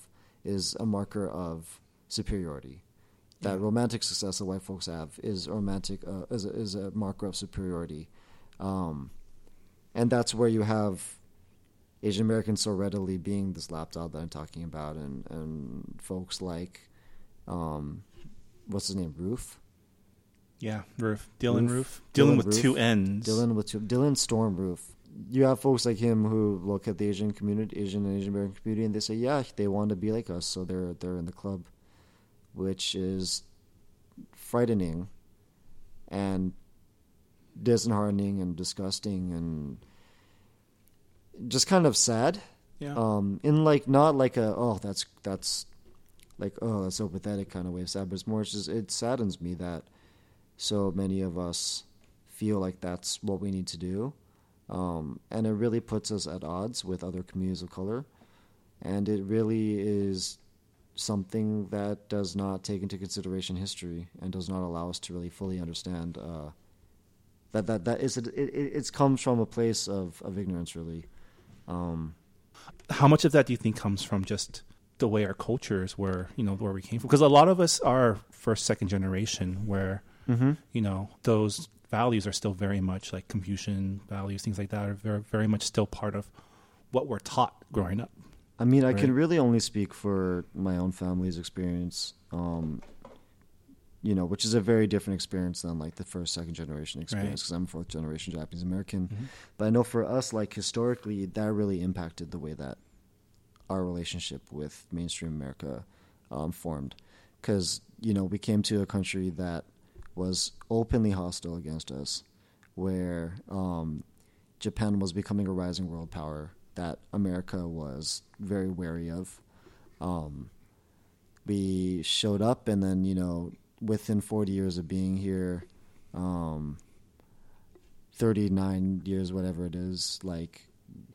is a marker of superiority. That romantic success that white folks have is a marker of superiority. And that's where you have Asian Americans so readily being this lapdog that I'm talking about, and folks like, what's his name, Roof? Yeah, Roof. Dylan Roof. Dylan Storm Roof. You have folks like him who look at the Asian community, Asian American community, and they say, yeah, they want to be like us, so they're in the club, which is frightening and disheartening and disgusting and just kind of sad, in like not like a that's like that's so pathetic kind of way of sad, but it's more just it saddens me that so many of us feel like that's what we need to do, and it really puts us at odds with other communities of color, and it really is something that does not take into consideration history and does not allow us to really fully understand that it comes from a place of ignorance, really. How much of that do you think comes from just the way our cultures were, you know, where we came from? Because a lot of us are first, second generation where, you know, those values are still very much like Confucian values, things like that are very, very much still part of what we're taught growing up. I mean, right? I can really only speak for my own family's experience, you know, which is a very different experience than like the first, second generation experience, because I'm fourth generation Japanese American. But I know for us, like historically, that really impacted the way that our relationship with mainstream America formed, because, you know, we came to a country that was openly hostile against us, where Japan was becoming a rising world power that America was very wary of. we showed up, and then, you know, within 40 years of being here, 39 years, whatever it is, like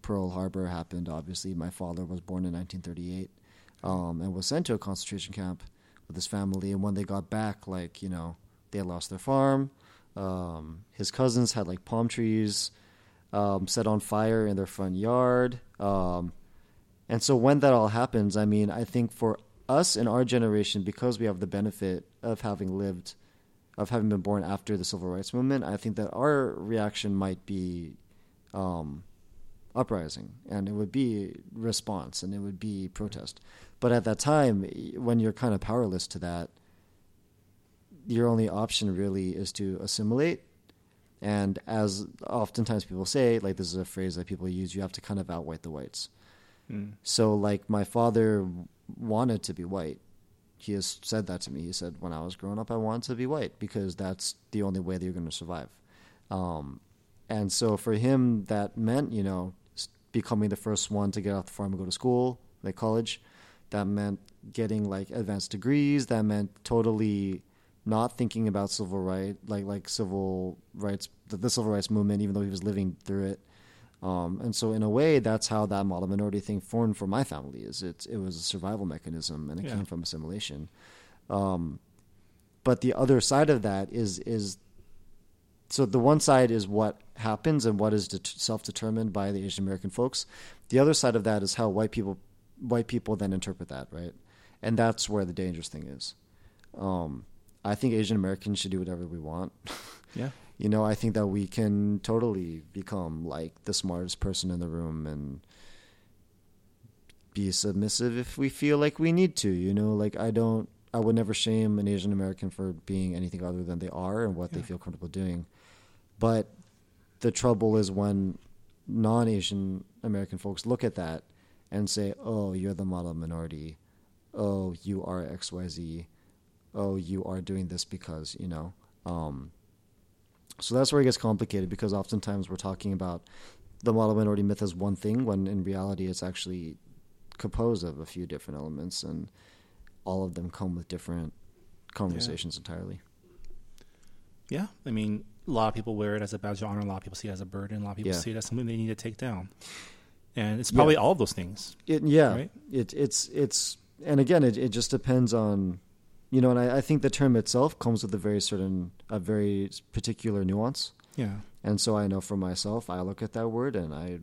Pearl Harbor happened. Obviously, my father was born in 1938, and was sent to a concentration camp with his family. And when they got back, like, you know, they lost their farm. His cousins had like palm trees set on fire in their front yard. And so when that all happens, I mean, I think for us in our generation, because we have the benefit of having lived, of having been born after the civil rights movement, I think that our reaction might be uprising, and it would be response, and it would be protest. But at that time, when you're kind of powerless to that, your only option really is to assimilate. And as oftentimes people say, like, this is a phrase that people use, you have to kind of outwhite the whites. Mm. So, like, my father wanted to be white. He has said that to me. He said, when I was growing up, I wanted to be white because that's the only way that you're going to survive. And so for him, that meant, you know, becoming the first one to get off the farm and go to school, like college. That meant getting, like, advanced degrees. That meant totally not thinking about civil rights, like civil rights, the civil rights movement, even though he was living through it. And so in a way, that's how that model minority thing formed for my family. Is it was a survival mechanism, and it came from assimilation. But the other side of that is so the one side is what happens and what is self-determined by the Asian American folks. The other side of that is how white people then interpret that, right? And that's where the dangerous thing is. I think Asian Americans should do whatever we want. Yeah. You know, I think that we can totally become, like, the smartest person in the room and be submissive if we feel like we need to, you know? Like, I would never shame an Asian American for being anything other than they are and what they feel comfortable doing. But the trouble is when non-Asian American folks look at that and say, oh, you're the model minority. Oh, you are XYZ. Oh, you are doing this because, you know... So that's where it gets complicated, because oftentimes we're talking about the model minority myth as one thing, when in reality it's actually composed of a few different elements, and all of them come with different conversations entirely. Yeah. I mean, a lot of people wear it as a badge of honor. A lot of people see it as a burden. A lot of people see it as something they need to take down. And it's probably all of those things. Right? It's and again, it just depends on... You know, and I think the term itself comes with a very particular nuance. Yeah. And so I know for myself, I look at that word and I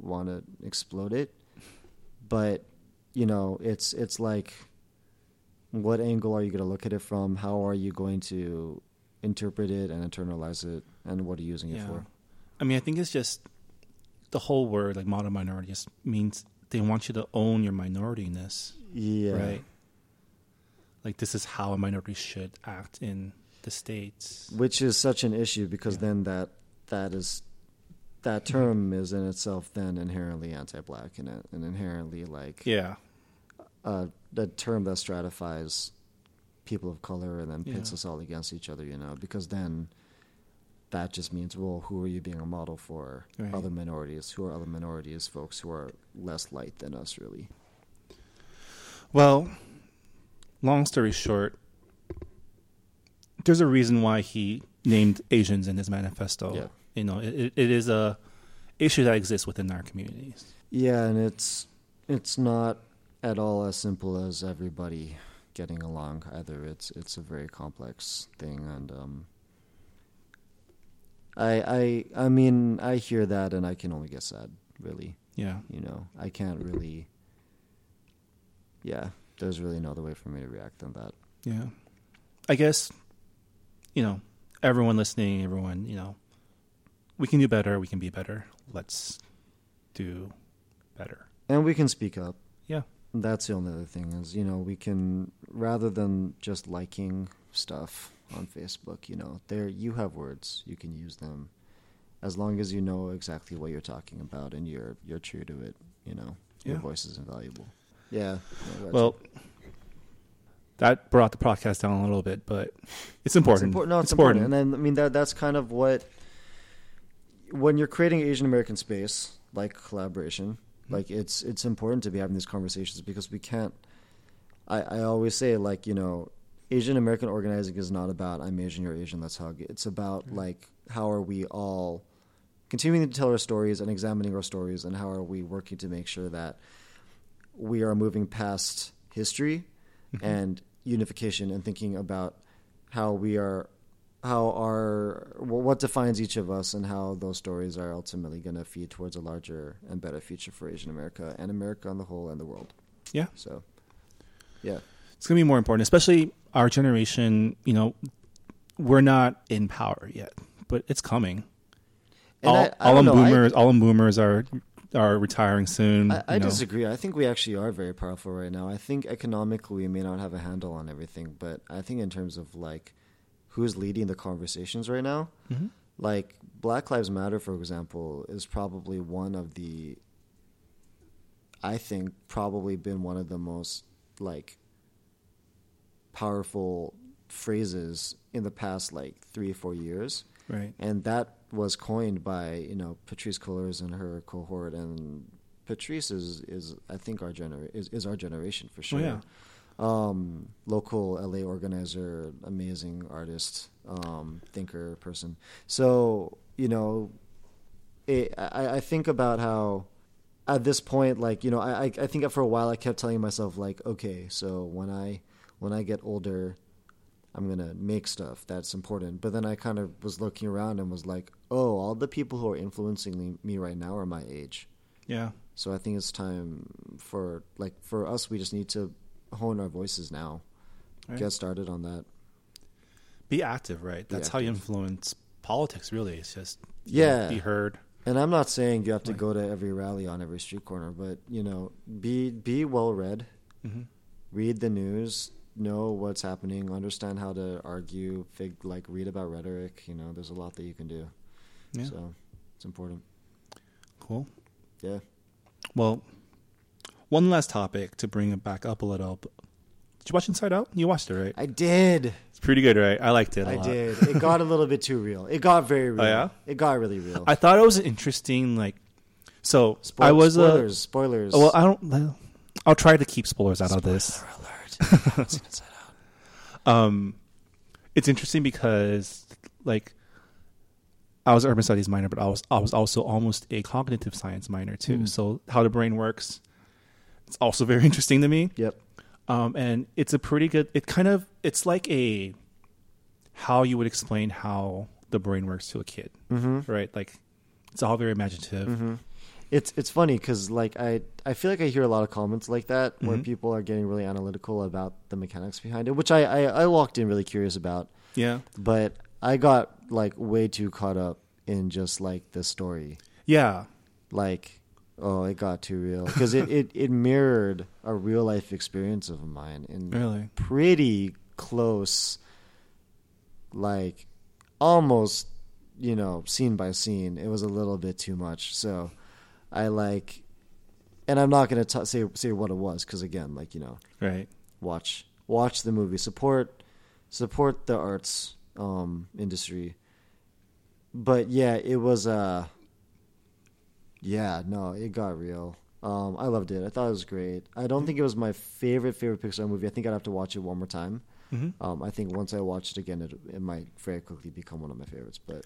want to explode it. But, you know, it's like, what angle are you going to look at it from? How are you going to interpret it and internalize it? And what are you using it for? I mean, I think it's just the whole word, like model minority, just means they want you to own your minority-ness. Yeah. Right. Like, this is how a minority should act in the States. Which is such an issue, because then that term is in itself then inherently anti-Black and inherently like... Yeah. The term that stratifies people of color and then pits us all against each other, you know, because then that just means, well, who are you being a model for? Right. Other minorities. Who are other minorities, folks who are less light than us, really? Well... Long story short, there's a reason why he named Asians in his manifesto. Yeah. You know, it is a issue that exists within our communities. Yeah, and it's not at all as simple as everybody getting along either. It's a very complex thing, and I mean, I hear that and I can only get sad, really. Yeah. You know, I can't really. Yeah. There's really no other way for me to react than that. Yeah. I guess, you know, everyone listening, everyone, you know, we can do better. We can be better. Let's do better. And we can speak up. Yeah. That's the only other thing is, you know, we can, rather than just liking stuff on Facebook, you know, you have words. You can use them as long as you know exactly what you're talking about and you're true to it, you know. Your voice is invaluable. Yeah. Well, that brought the podcast down a little bit, but it's important. It's important. And then, I mean, that's kind of what, when you're creating Asian American space, like collaboration, like it's important to be having these conversations, because we can't, I always say, like, you know, Asian American organizing is not about I'm Asian, you're Asian, let's hug. It's about, like, how are we all continuing to tell our stories and examining our stories, and how are we working to make sure that we are moving past history and unification, and thinking about how we are, what defines each of us, and how those stories are ultimately going to feed towards a larger and better future for Asian America and America on the whole and the world. Yeah. So, yeah. It's going to be more important, especially our generation. You know, we're not in power yet, but it's coming. And all boomers are retiring soon. I disagree. I think we actually are very powerful right now. I think economically we may not have a handle on everything, but I think in terms of, like, who's leading the conversations right now, like Black Lives Matter, for example, is probably one of the, I think probably been one of the most, like, powerful phrases in the past, like, 3 or 4 years. Right. And that was coined by, you know, Patrisse Cullors and her cohort. And Patrisse is I think, is our generation for sure. Oh, yeah. Local LA organizer, amazing artist, thinker, person. So, you know, I think about how at this point, like, you know, I think for a while I kept telling myself, like, okay, so when I get older, I'm going to make stuff that's important. But then I kind of was looking around and was like, oh, all the people who are influencing me right now are my age. Yeah. So I think it's time for, like, for us, we just need to hone our voices now. Right. Get started on that. Be active, right? That's how you influence politics, really. It's just, be heard. And I'm not saying you have to go to every rally on every street corner, but, you know, be well-read. Mm-hmm. Read the news. Know what's happening, understand how to argue, read about rhetoric. You know, there's a lot that you can do. Yeah. So it's important. Cool. Yeah. Well, one last topic to bring it back up a little. Did you watch Inside Out? You watched it, right? I did. It's pretty good, right? I liked it a lot. I did. It got a little bit too real. It got very real. Oh, yeah? It got really real. I thought it was interesting, like, so I was... Spoilers. Well, I'll try to keep spoilers out of this. Spoiler alert. It's interesting because, like, I was an urban studies minor, but I was also almost a cognitive science minor too. So how the brain works, it's also very interesting to me. Yep. And it's a pretty good. It's like a how you would explain how the brain works to a kid, right? Like, it's all very imaginative. Mm-hmm. It's funny because, like, I feel like I hear a lot of comments like that where people are getting really analytical about the mechanics behind it, which I walked in really curious about. Yeah. But I got, like, way too caught up in just, like, the story. Yeah. Like, oh, it got too real. Because it mirrored a real-life experience of mine in pretty close, like, almost, you know, scene by scene. It was a little bit too much, so... and I'm not going to say what it was because, again, like, you know, right? Watch the movie, support the arts industry. But yeah, it was it got real. I loved it. I thought it was great. I don't think it was my favorite Pixar movie. I think I'd have to watch it one more time. I think once I watch it again, it might very quickly become one of my favorites. But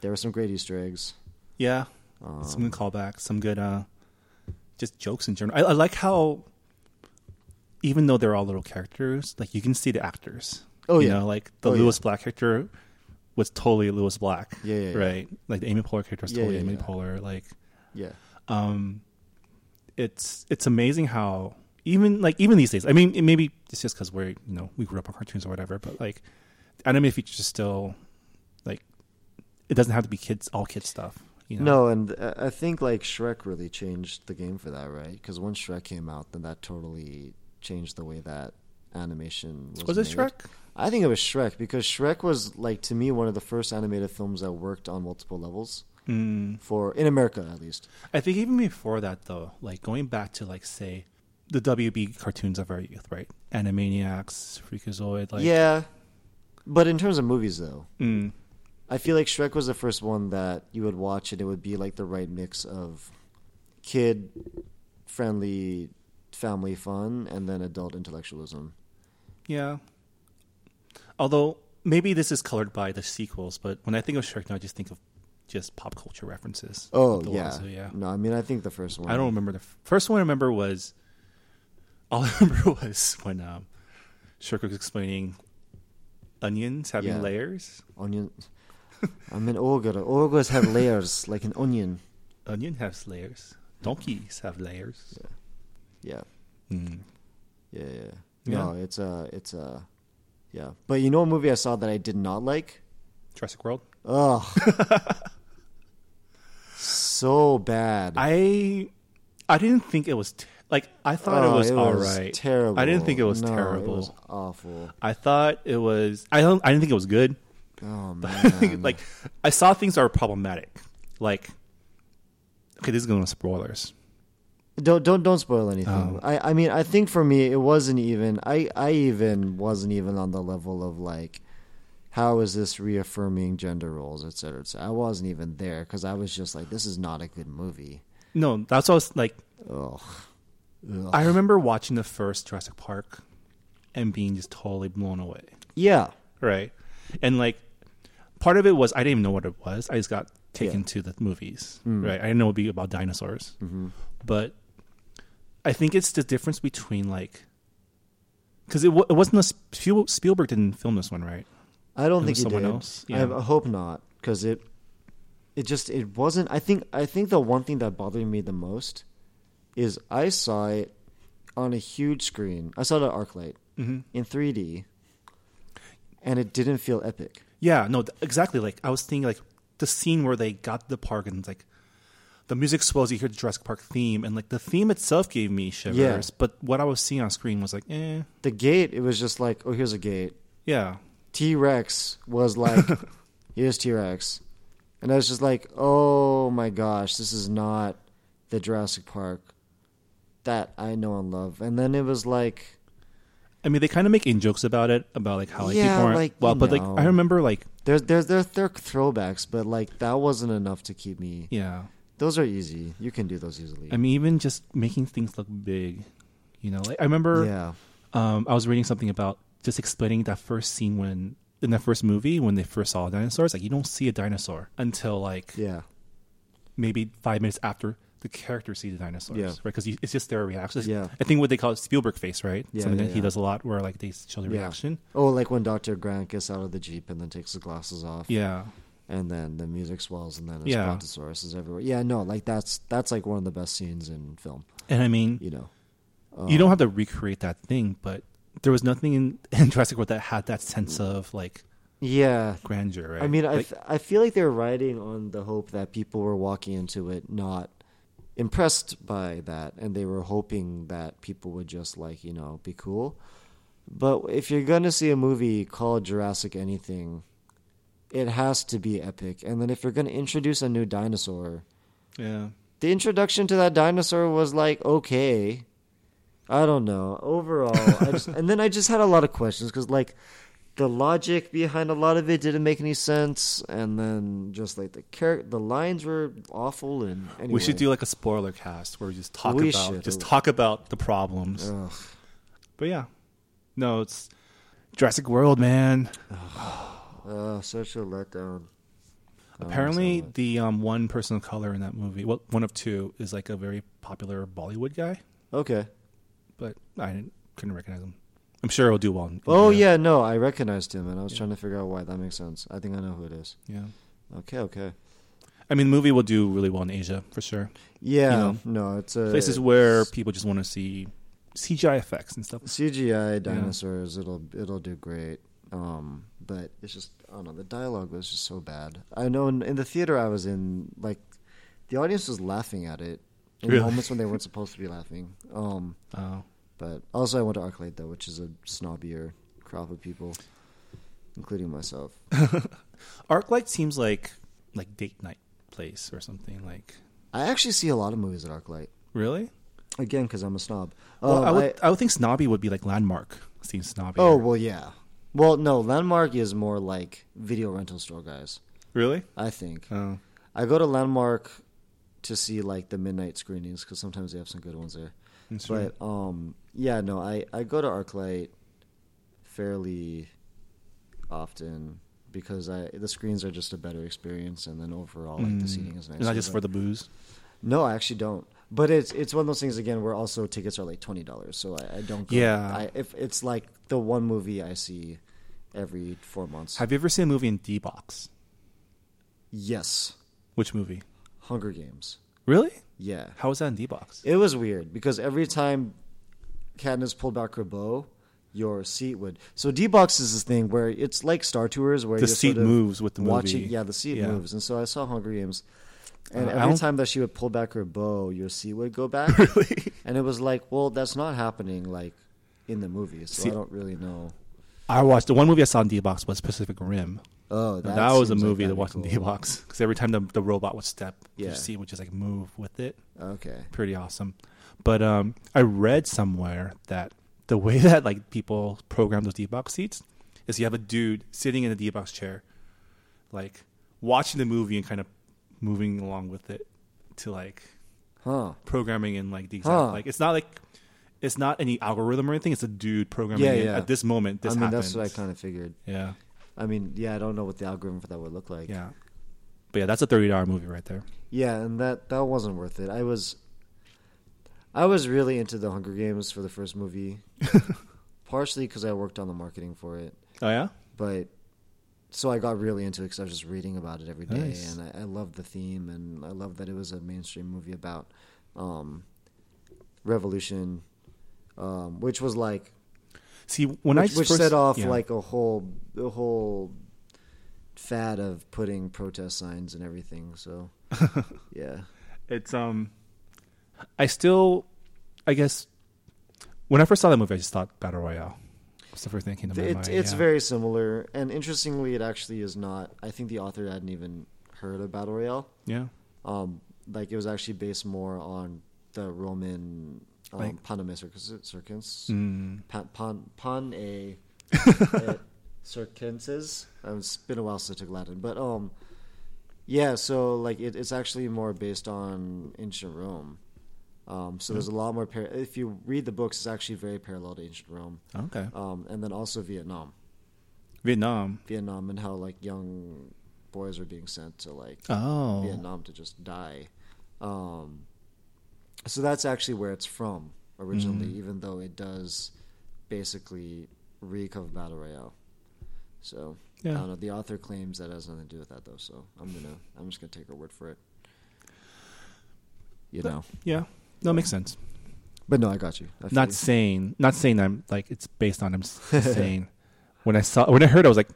there were some great Easter eggs. Yeah. Some good callbacks, some good just jokes in general. I like how, even though they're all little characters, like, you can see the actors. Oh, you know, like the Lewis Black character was totally Lewis Black. Yeah, right? Yeah. Like the Amy Poehler character was totally Amy Poehler. Like, yeah. It's amazing how even these days. I mean, maybe it's just because we grew up on cartoons or whatever, but, like, anime features is still, like, it doesn't have to be all kids stuff. You know? No, and I think, like, Shrek really changed the game for that, right? Because once Shrek came out, then that totally changed the way that animation was made. Was it Shrek? I think it was Shrek, because Shrek was, like, to me, one of the first animated films that worked on multiple levels, in America, at least. I think even before that, though, like, going back to, like, say, the WB cartoons of our youth, right? Animaniacs, Freakazoid, like... Yeah, but in terms of movies, though... I feel like Shrek was the first one that you would watch and it would be, like, the right mix of kid-friendly family fun, and then adult intellectualism. Yeah. Although maybe this is colored by the sequels, but when I think of Shrek now, I just think of just pop culture references. Oh, yeah. Ones, so yeah. No, I mean, I think the first one. I don't remember. The first one I remember was... All I remember was when Shrek was explaining onions having layers. Onions. I mean, ogre. Ogres have layers, like an onion. Onion has layers. Donkeys have layers. Yeah. Yeah. Mm. Yeah. No, it's yeah. But you know what movie I saw that I did not like? Jurassic World. Ugh. So bad. I didn't think it was like I thought it was all right. Terrible. I didn't think it was terrible. It was awful. I didn't think it was good. Oh man. Like I saw things that were problematic. Like okay, this is going to spoilers. Don't spoil anything. I mean, I think for me it wasn't even I wasn't even on the level of like how is this reaffirming gender roles, et cetera, et cetera. I wasn't even there cuz I was just like this is not a good movie. No, that's what I was like. Ugh. I remember watching the first Jurassic Park and being just totally blown away. Yeah. Right. And like part of it was I didn't even know what it was. I just got taken to the movies. Mm. Right. I didn't know it would be about dinosaurs. Mm-hmm. But I think it's the difference between like because it wasn't a Spielberg didn't film this one, right? I don't think he did. Else? Yeah. I hope not because it just wasn't. I think the one thing that bothered me the most is I saw it on a huge screen. I saw it at ArcLight in 3D, and it didn't feel epic. Yeah, no, exactly. Like I was thinking, like the scene where they got to the park and like. The music swells, you hear the Jurassic Park theme, and like the theme itself gave me shivers. Yeah. But what I was seeing on screen was like, eh. The gate, it was just like, oh, here's a gate. Yeah. T-Rex was like, here's T-Rex. And I was just like, oh my gosh, this is not the Jurassic Park that I know and love. And then it was like... I mean, they kind of make in-jokes about it, about like how like, people aren't... Like, well, but know. Like I remember like... There are throwbacks, but like that wasn't enough to keep me... Yeah. Those are easy. You can do those easily. I mean, even just making things look big, you know. Like I remember, I was reading something about just explaining that first scene when in that first movie when they first saw dinosaurs. Like you don't see a dinosaur until like maybe 5 minutes after the characters see the dinosaurs, right? Because it's just their reaction. Yeah. I think what they call it Spielberg face, right? Yeah, something that he does a lot, where like they show the reaction. Oh, like when Dr. Grant gets out of the Jeep and then takes his glasses off. Yeah. And then the music swells, and then there's brontosaurus is everywhere. Yeah, no, like that's like one of the best scenes in film. And I mean, you know, you don't have to recreate that thing, but there was nothing in Jurassic World that had that sense of like, grandeur. Right? I mean, like, I feel like they're riding on the hope that people were walking into it not impressed by that, and they were hoping that people would just like you know be cool. But if you're gonna see a movie called Jurassic anything. It has to be epic. And then if you're going to introduce a new dinosaur, the introduction to that dinosaur was like, okay, I don't know. Overall, and then I just had a lot of questions because like the logic behind a lot of it didn't make any sense. And then just like the lines were awful. And anyway. We should do like a spoiler cast where we just talk about the problems. Ugh. But yeah, no, it's Jurassic World, man. Such a letdown. Apparently, the one person of color in that movie, well, one of two, is like a very popular Bollywood guy. Okay, but I couldn't recognize him. I'm sure he'll do well. I recognized him, and I was trying to figure out why. That makes sense. I think I know who it is. Yeah. Okay. I mean, the movie will do really well in Asia for sure. Yeah. You know, no, it's places where people just want to see CGI effects and stuff. CGI dinosaurs. Yeah. It'll do great. But it's just, I don't know, the dialogue was just so bad. I know in the theater I was in, like, the audience was laughing at it in moments when they weren't supposed to be laughing. But also I went to ArcLight, though, which is a snobbier crowd of people, including myself. ArcLight seems like date night place or something. Like I actually see a lot of movies at ArcLight. Really? Again, because I'm a snob. Well, I would think snobby would be like Landmark. Seems snobby. Oh, well, yeah. Well, no, Landmark is more like video rental store guys. Really? I think. Oh. I go to Landmark to see like the midnight screenings because sometimes they have some good ones there. That's but right. I go to ArcLight fairly often because the screens are just a better experience, and then overall like the seating is nice. It's not just for the booze. No, I actually don't. But it's one of those things again where also tickets are like $20, so I don't go. Yeah, if it's like the one movie I see every 4 months. Have you ever seen a movie in D-Box? Yes. Which movie? Hunger Games. Really? Yeah. How was that in D-Box? It was weird because every time Katniss pulled back her bow, your seat would. So D-Box is this thing where it's like Star Tours where the seat sort of moves with the watching, movie. Yeah, the seat moves. And so I saw Hunger Games. And every time that she would pull back her bow, your seat would go back. Really? And it was like, well, that's not happening like in the movie. So I don't really know. I watched the one movie I saw in D-Box was Pacific Rim. Oh, that was a movie to watch in D-Box because every time the robot would step, your seat would just like move with it. Okay, pretty awesome. But I read somewhere that the way that like people program those D-Box seats is you have a dude sitting in a D-Box chair, like watching the movie and kind of moving along with it to like programming in like the exact like it's not like. It's not any algorithm or anything. It's a dude programming it. At this moment, this happens. That's what I kind of figured. Yeah. I don't know what the algorithm for that would look like. Yeah. But yeah, that's a $30 movie right there. Yeah, and that wasn't worth it. I was really into the Hunger Games for the first movie, partially because I worked on the marketing for it. Oh, yeah? But so I got really into it because I was just reading about it every day. Nice. And I loved the theme, and I loved that it was a mainstream movie about revolution. Which was like, see when which first, set off like a whole fad of putting protest signs and everything. So yeah, it's I guess when I first saw that movie, I just thought Battle Royale. That's the first thing that came to my mind. It's very similar, and interestingly, it actually is not. I think the author hadn't even heard of Battle Royale. Yeah, it was actually based more on the Roman. Paname Circenses. Circenses. It's been a while since I took Latin. But, so, it's actually more based on ancient Rome. There's a lot more... if you read the books, it's actually very parallel to ancient Rome. Okay. And then also Vietnam. Vietnam and how, young boys are being sent to, Vietnam to just die. So that's actually where it's from originally, even though it does basically reek of Battle Royale. So I don't know. The author claims that has nothing to do with that, though. So I'm just gonna take her word for it. Yeah, no, it makes sense. But no, I got you. Not saying I'm it's based on. I'm saying when I heard, I was like,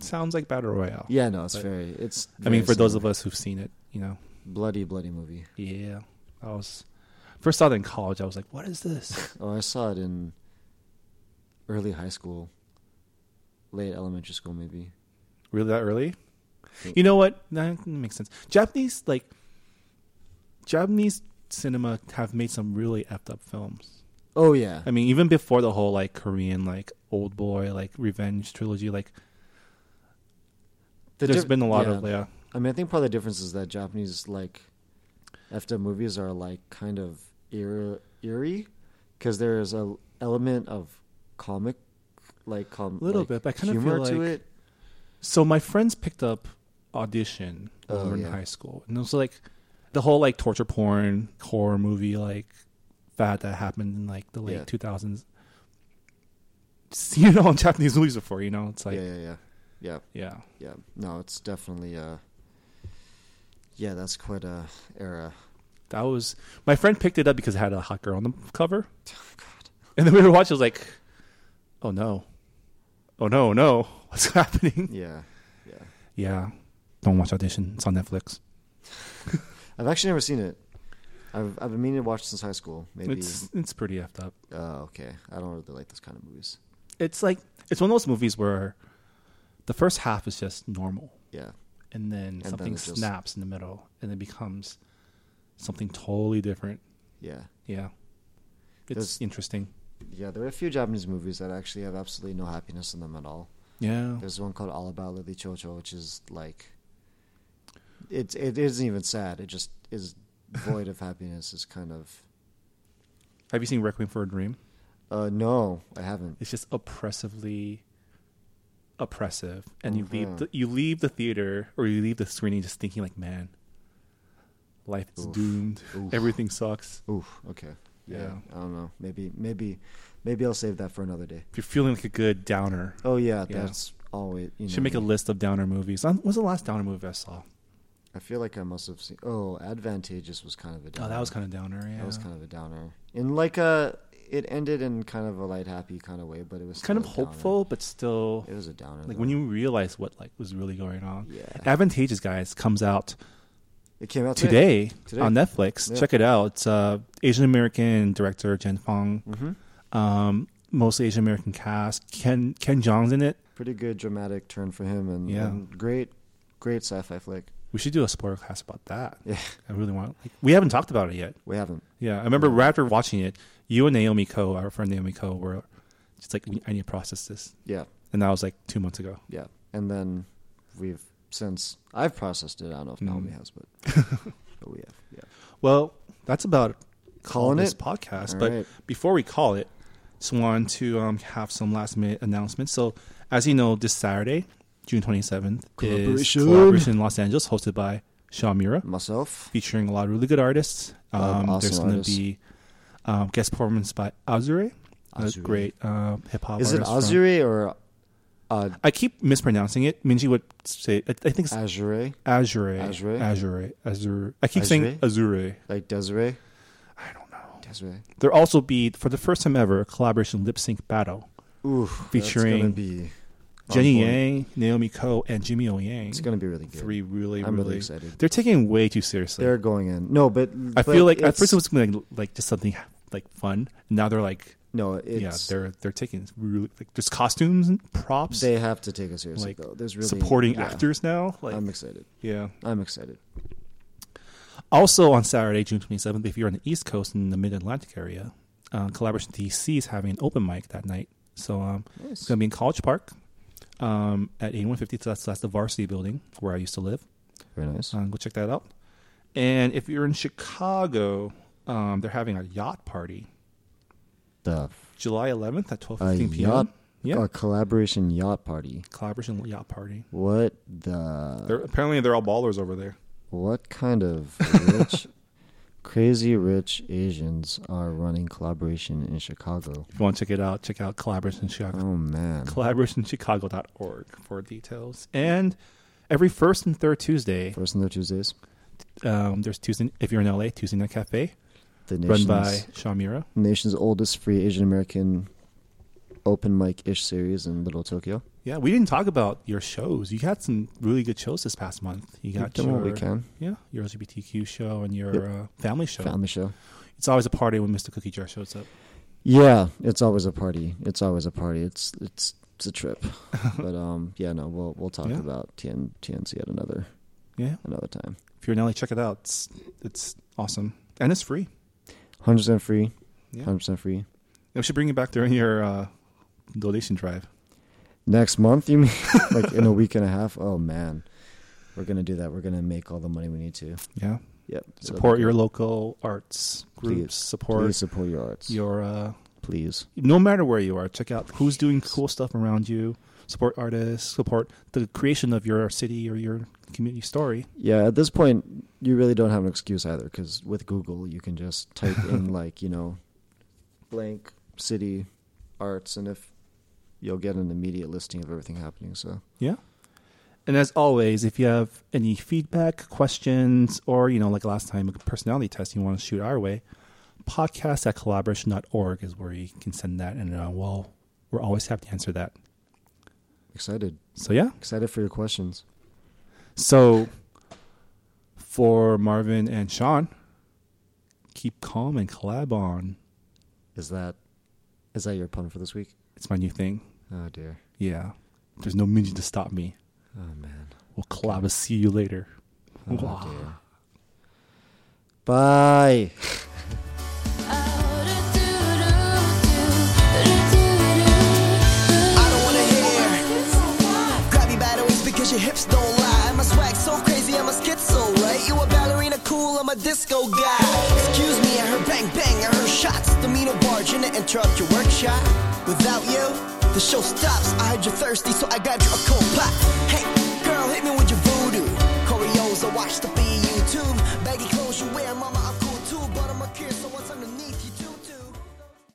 sounds like Battle Royale. Yeah, no, it's. I mean, for those of us who've seen it, bloody movie. Yeah. I was first saw it in college. I was like, "What is this?" Oh, I saw it in early high school, late elementary school, maybe. Really, that early? You know what? That makes sense. Japanese cinema have made some really effed up films. Oh yeah. I mean, even before the whole Korean Old Boy revenge trilogy there's been a lot of I think probably the difference is that Japanese effed up movies are kind of eerie because there's an element of comic, a little bit, but I kind of feel to it. So my friends picked up Audition in high school, and it was the whole torture porn horror movie fad that happened in the late 2000s. Seen it all in Japanese movies before, It's yeah. No, it's definitely yeah, that's quite a era. That was my friend picked it up because it had a hot girl on the cover. Oh, God. And then we were watching. I was like, "Oh no, oh no, no! What's happening?" Yeah. Don't watch Audition. It's on Netflix. I've actually never seen it. I've been meaning to watch it since high school. Maybe it's pretty effed up. Oh, okay. I don't really like those kind of movies. It's it's one of those movies where the first half is just normal. Yeah. And then something snaps in the middle, and it becomes something totally different. Yeah. Yeah. It's interesting. Yeah, there are a few Japanese movies that actually have absolutely no happiness in them at all. Yeah. There's one called All About Lily Cho Cho, which is it isn't even sad. It just is void of happiness is kind of... Have you seen Requiem for a Dream? No, I haven't. It's just oppressively oppressive. And you leave the theater or you leave the screening just thinking like, man, life is doomed. Oof. Everything sucks. Oof. Okay. Yeah. I don't know. Maybe I'll save that for another day. If you're feeling like a good downer. Oh, yeah. That's always... You should make a list of downer movies. What was the last downer movie I saw? I feel like I must have seen... Oh, Advantageous was kind of a downer. Oh, that was kind of downer, yeah. In like a... It ended in kind of a light, happy kind of way, but it was kind of hopeful, but still... It was a downer. Like, though, when you realize what like was really going on. Yeah. Advantageous, guys, comes out... It came out today. On Netflix. Yeah. Check it out. It's Asian American director Jen Fong. Mm-hmm. Mostly Asian American cast. Ken Jeong's in it. Pretty good dramatic turn for him, and, and great sci-fi flick. We should do a spoiler cast about that. Yeah, I really want. We haven't talked about it yet. We haven't. Yeah, I remember right after watching it, you and Naomi Ko, our friend Naomi Ko, were just like, "I need to process this." Yeah, and that was like 2 months ago. Yeah, and then I've processed it. I don't know if Naomi has, but we have. Yeah. Well, that's about calling this podcast. All but right. Before we call it, just wanted to have some last minute announcements. So, as you know, this Saturday, June 27th, is Collaboration in Los Angeles, hosted by Shamira, myself, featuring a lot of really good artists. There's going to be guest performance by Azure, a great hip hop artist. Is it Azure or? I keep mispronouncing it. Minji would say, I think it's Azure. I keep saying Azure. Like Desiree? I don't know. Desiree. There'll also be, for the first time ever, a collaboration lip sync battle. Ooh, featuring Jenny Yang, Naomi Ko, and Jimmy O Yang. It's going to be really good. Three really, I'm really excited. They're taking it way too seriously. They're going in. No, but I feel like at first it was going to be like just something like fun. Now they're like, no, it's... Yeah, they're taking... Really, like, there's costumes and props. They have to take it seriously, like, though. There's really... Supporting actors now. Like, I'm excited. Yeah. I'm excited. Also on Saturday, June 27th, if you're on the East Coast in the Mid-Atlantic area, Collaboration DC is having an open mic that night. So nice. It's going to be in College Park at 8150. So that's the Varsity building where I used to live. Very nice. Go check that out. And if you're in Chicago, they're having a yacht party. July 11th at 12:15 p.m. A collaboration yacht party. What the? Apparently they're all ballers over there. What kind of rich, crazy rich Asians are running Collaboration in Chicago? If you want to check it out, check out Collaboration Chicago. Oh man, collaborationchicago.org for details. And every first and third Tuesdays. There's Tuesday if you're in LA, Tuesday Night Cafe. Run by Shamira. Nation's oldest free Asian American open mic-ish series in Little Tokyo. Yeah, we didn't talk about your shows. You had some really good shows this past month. You got your LGBTQ show and your family show. It's always a party when Mr. Cookie Jar shows up. Yeah, it's always a party. It's a trip. But we'll talk about TNC at another time. If you're in LA, check it out. It's awesome and it's free. 100% free. Yeah. 100% free. And we should bring you back during your donation drive. Next month, you mean? Like in a week and a half? Oh, man. We're going to do that. We're going to make all the money we need to. Yeah. Yep. Support your local arts groups. Please support your arts. Please. No matter where you are, check out who's doing cool stuff around you. Support artists. Support the creation of your city or your community story. Yeah, at this point, you really don't have an excuse either, because with Google, you can just type in blank city arts, and if you'll get an immediate listing of everything happening. So yeah. And as always, if you have any feedback, questions, or like last time, a personality test you want to shoot our way, podcast@collaboration.org is where you can send that, and we're always happy to answer that. Excited. So yeah. Excited for your questions. So for Marvin and Sean, keep calm and collab on. Is that your pun for this week? It's my new thing. Oh dear. Yeah. There's no Minji to stop me. Oh man. We'll collab and see you later. Oh dear. Bye. I don't wanna hear. Grab your batteries. Just because your hips don't lie. And my swag so crazy, I'm a schizo, right? You a ballerina, cool, I'm a disco guy. Excuse me, I heard bang bang, I heard shots. The mean barge in to interrupt your workshop. Without you, the show stops. I heard you're thirsty, so I got you a cold pot. Hey.